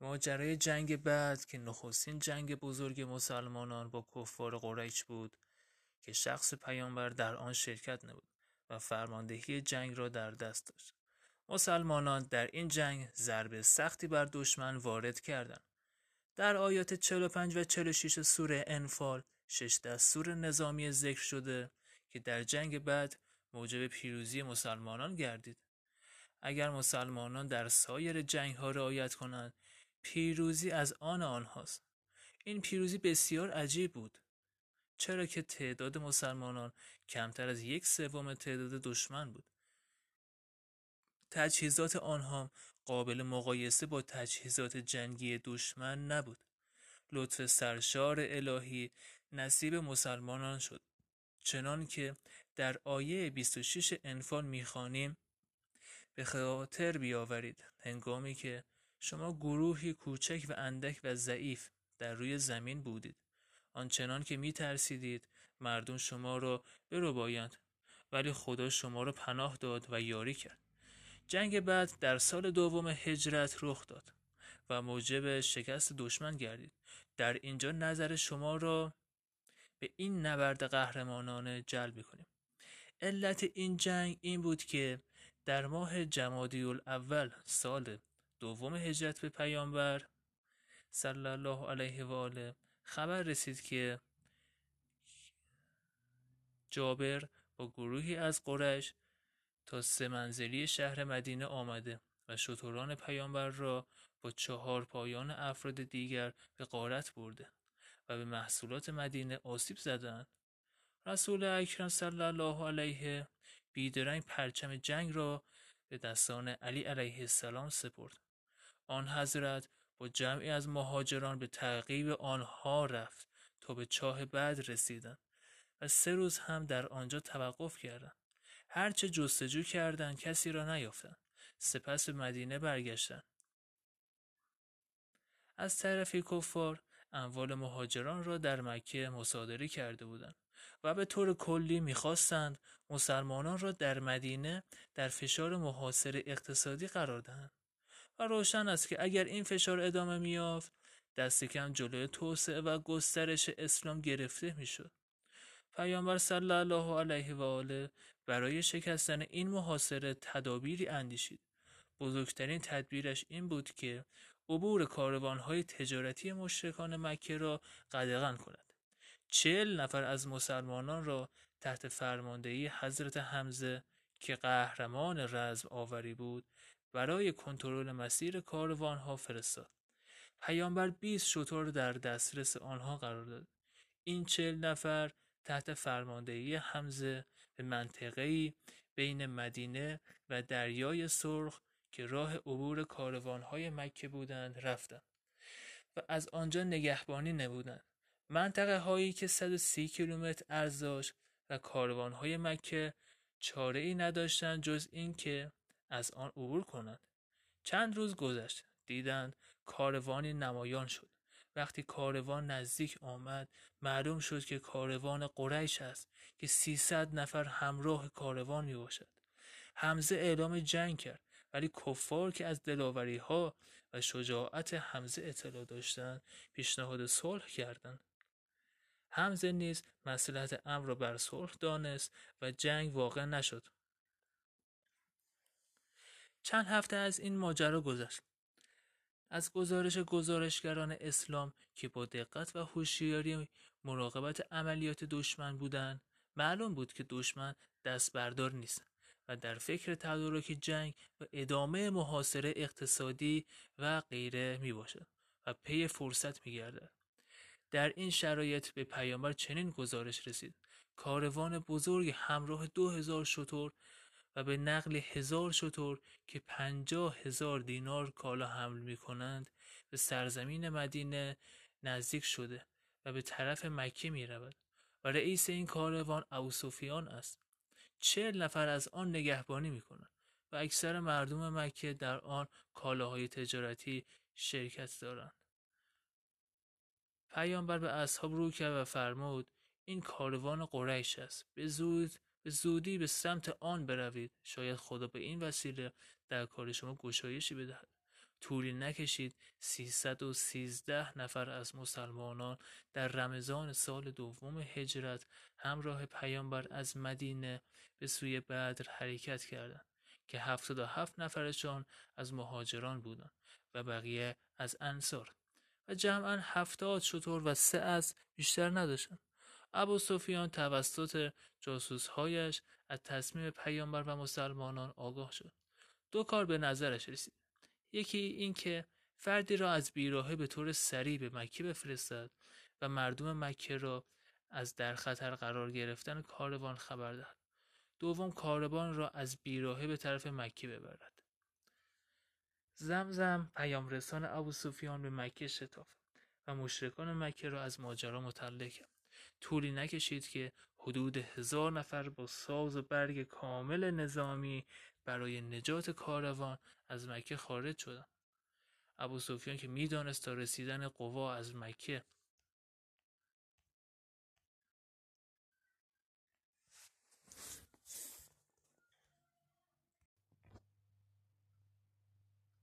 ماجرای جنگ بدر که نخستین جنگ بزرگ مسلمانان با کفار قریش بود که شخص پیامبر در آن شرکت نبود و فرماندهی جنگ را در دست داشت. مسلمانان در این جنگ ضربه سختی بر دشمن وارد کردند. در آیات 45 و 46 سوره انفال 6 دستور نظامی ذکر شده که در جنگ بدر موجب پیروزی مسلمانان گردید. اگر مسلمانان در سایر جنگ‌ها رعایت کنند، پیروزی از آن آنهاست. این پیروزی بسیار عجیب بود، چرا که تعداد مسلمانان کمتر از 1/3 تعداد دشمن بود. تجهیزات آنها قابل مقایسه با تجهیزات جنگی دشمن نبود. لطف سرشار الهی نصیب مسلمانان شد، چنان که در آیه 26 انفال می‌خوانیم: به خاطر بیاورید هنگامی که شما گروهی کوچک و اندک و ضعیف در روی زمین بودید، آنچنان که می ترسیدید مردم شما را بربایند، ولی خدا شما را پناه داد و یاری کرد. جنگ بدر در سال 2 هجرت رخ داد و موجب شکست دشمن گردید. در اینجا نظر شما را به این نبرد قهرمانانه جلب کنیم. علت این جنگ این بود که در ماه جمادی الاول سال 2 هجرت به پیامبر صلی الله علیه و آله خبر رسید که جابر با گروهی از قریش تا 3 منزلی شهر مدینه آمده و شتران پیامبر را با 4 پایان افراد دیگر به غارت برده و به محصولات مدینه آسیب زدند. رسول اکرم صلی الله علیه بیدرنگ پرچم جنگ را به دستان علی علیه السلام سپرد. آن حضرت با جمعی از مهاجران به تعقیب آنها رفت تا به چاه بدر رسیدند و 3 روز هم در آنجا توقف کردند. هرچه جستجو کردند کسی را نیافتند. سپس به مدینه برگشتند. از طرفی کفار اموال مهاجران را در مکه مصادره کرده بودند و به طور کلی می‌خواستند مسلمانان را در مدینه در فشار محاصره اقتصادی قرار دهند و روشن است که اگر این فشار ادامه می‌یافت دست کم جلوی توسعه و گسترش اسلام گرفته می‌شد. پیامبر صلی الله علیه و آله برای شکستن این محاصره تدابیری اندیشید. بزرگترین تدبیرش این بود که عبور کاروان‌های تجارتی مشرکان مکه را قدغن کند. 40 نفر از مسلمانان را تحت فرماندهی حضرت حمزه که قهرمان رزم آوری بود برای کنترل مسیر کاروانها فرستاد. پیامبر 20 شتر در دسترس آنها قرار داد. این 40 نفر تحت فرماندهی حمزه به منطقه‌ای بین مدینه و دریای سرخ که راه عبور کاروانهای مکه بودند رفتند و از آنجا نگهبانی نبودند. منطقه هایی که 130 کیلومتر عرض داشت و کاروانهای مکه چاره ای نداشتند جز این که از آن عبور کنند. چند روز گذشت، دیدند کاروانی نمایان شد. وقتی کاروان نزدیک آمد معلوم شد که کاروان قریش است که 300 نفر همراه کاروان می باشد. حمزه اعلام جنگ کرد، ولی کفار که از دلاوری ها و شجاعت حمزه اطلاع داشتند پیشنهاد صلح کردند. حمزه نیز مصلحت امر را بر صلح دانست و جنگ واقع نشد. چند هفته از این ماجرا گذشت. از گزارشگران اسلام که با دقت و هوشیاری مراقبت عملیات دشمن بودند، معلوم بود که دشمن دست بردار نیست و در فکر تدارک جنگ و ادامه محاصره اقتصادی و غیره می باشد و پی فرصت می گردد. در این شرایط به پیامبر چنین گزارش رسید: کاروان بزرگ همراه 2000 شتر و به نقل 1000 شتر که 50,000 دینار کالا حمل می کنند به سرزمین مدینه نزدیک شده و به طرف مکه می رود و رئیس این کاروان ابوسفیان است. 40 نفر از آن نگهبانی می کنند و اکثر مردم مکه در آن کالاهای تجارتی شرکت دارند. پیامبر به اصحاب رو کرد و فرمود: این کاروان قریش است، به زودی به سمت آن بروید، شاید خدا به این وسیله در کار شما گشایشی بدهد. طولی نکشید 313 نفر از مسلمانان در رمضان سال دوم هجرت همراه پیامبر از مدینه به سوی بدر حرکت کردند که 77 نفرشان از مهاجران بودند و بقیه از انصار و جمعاً 70 شتر و 3 اسب بیشتر نداشتند. ابوسفیان توسط جاسوس‌هایش از تصمیم پیامبر و مسلمانان آگاه شد. دو کار به نظرش رسید. یکی این که فردی را از بیراهه به طور سریع به مکه بفرستد و مردم مکه را از در خطر قرار گرفتن کاروان خبر دهد. دوم کاروان را از بیراهه به طرف مکه ببرد. زمزم پیام رسان ابوسفیان به مکه شتافت و مشرکان مکه را از ماجرا مطلع کرد. طولی نکشید که حدود 1000 نفر با ساز و برگ کامل نظامی برای نجات کاروان از مکه خارج شدند. ابوسفیان که می‌دانست تا رسیدن قوا از مکه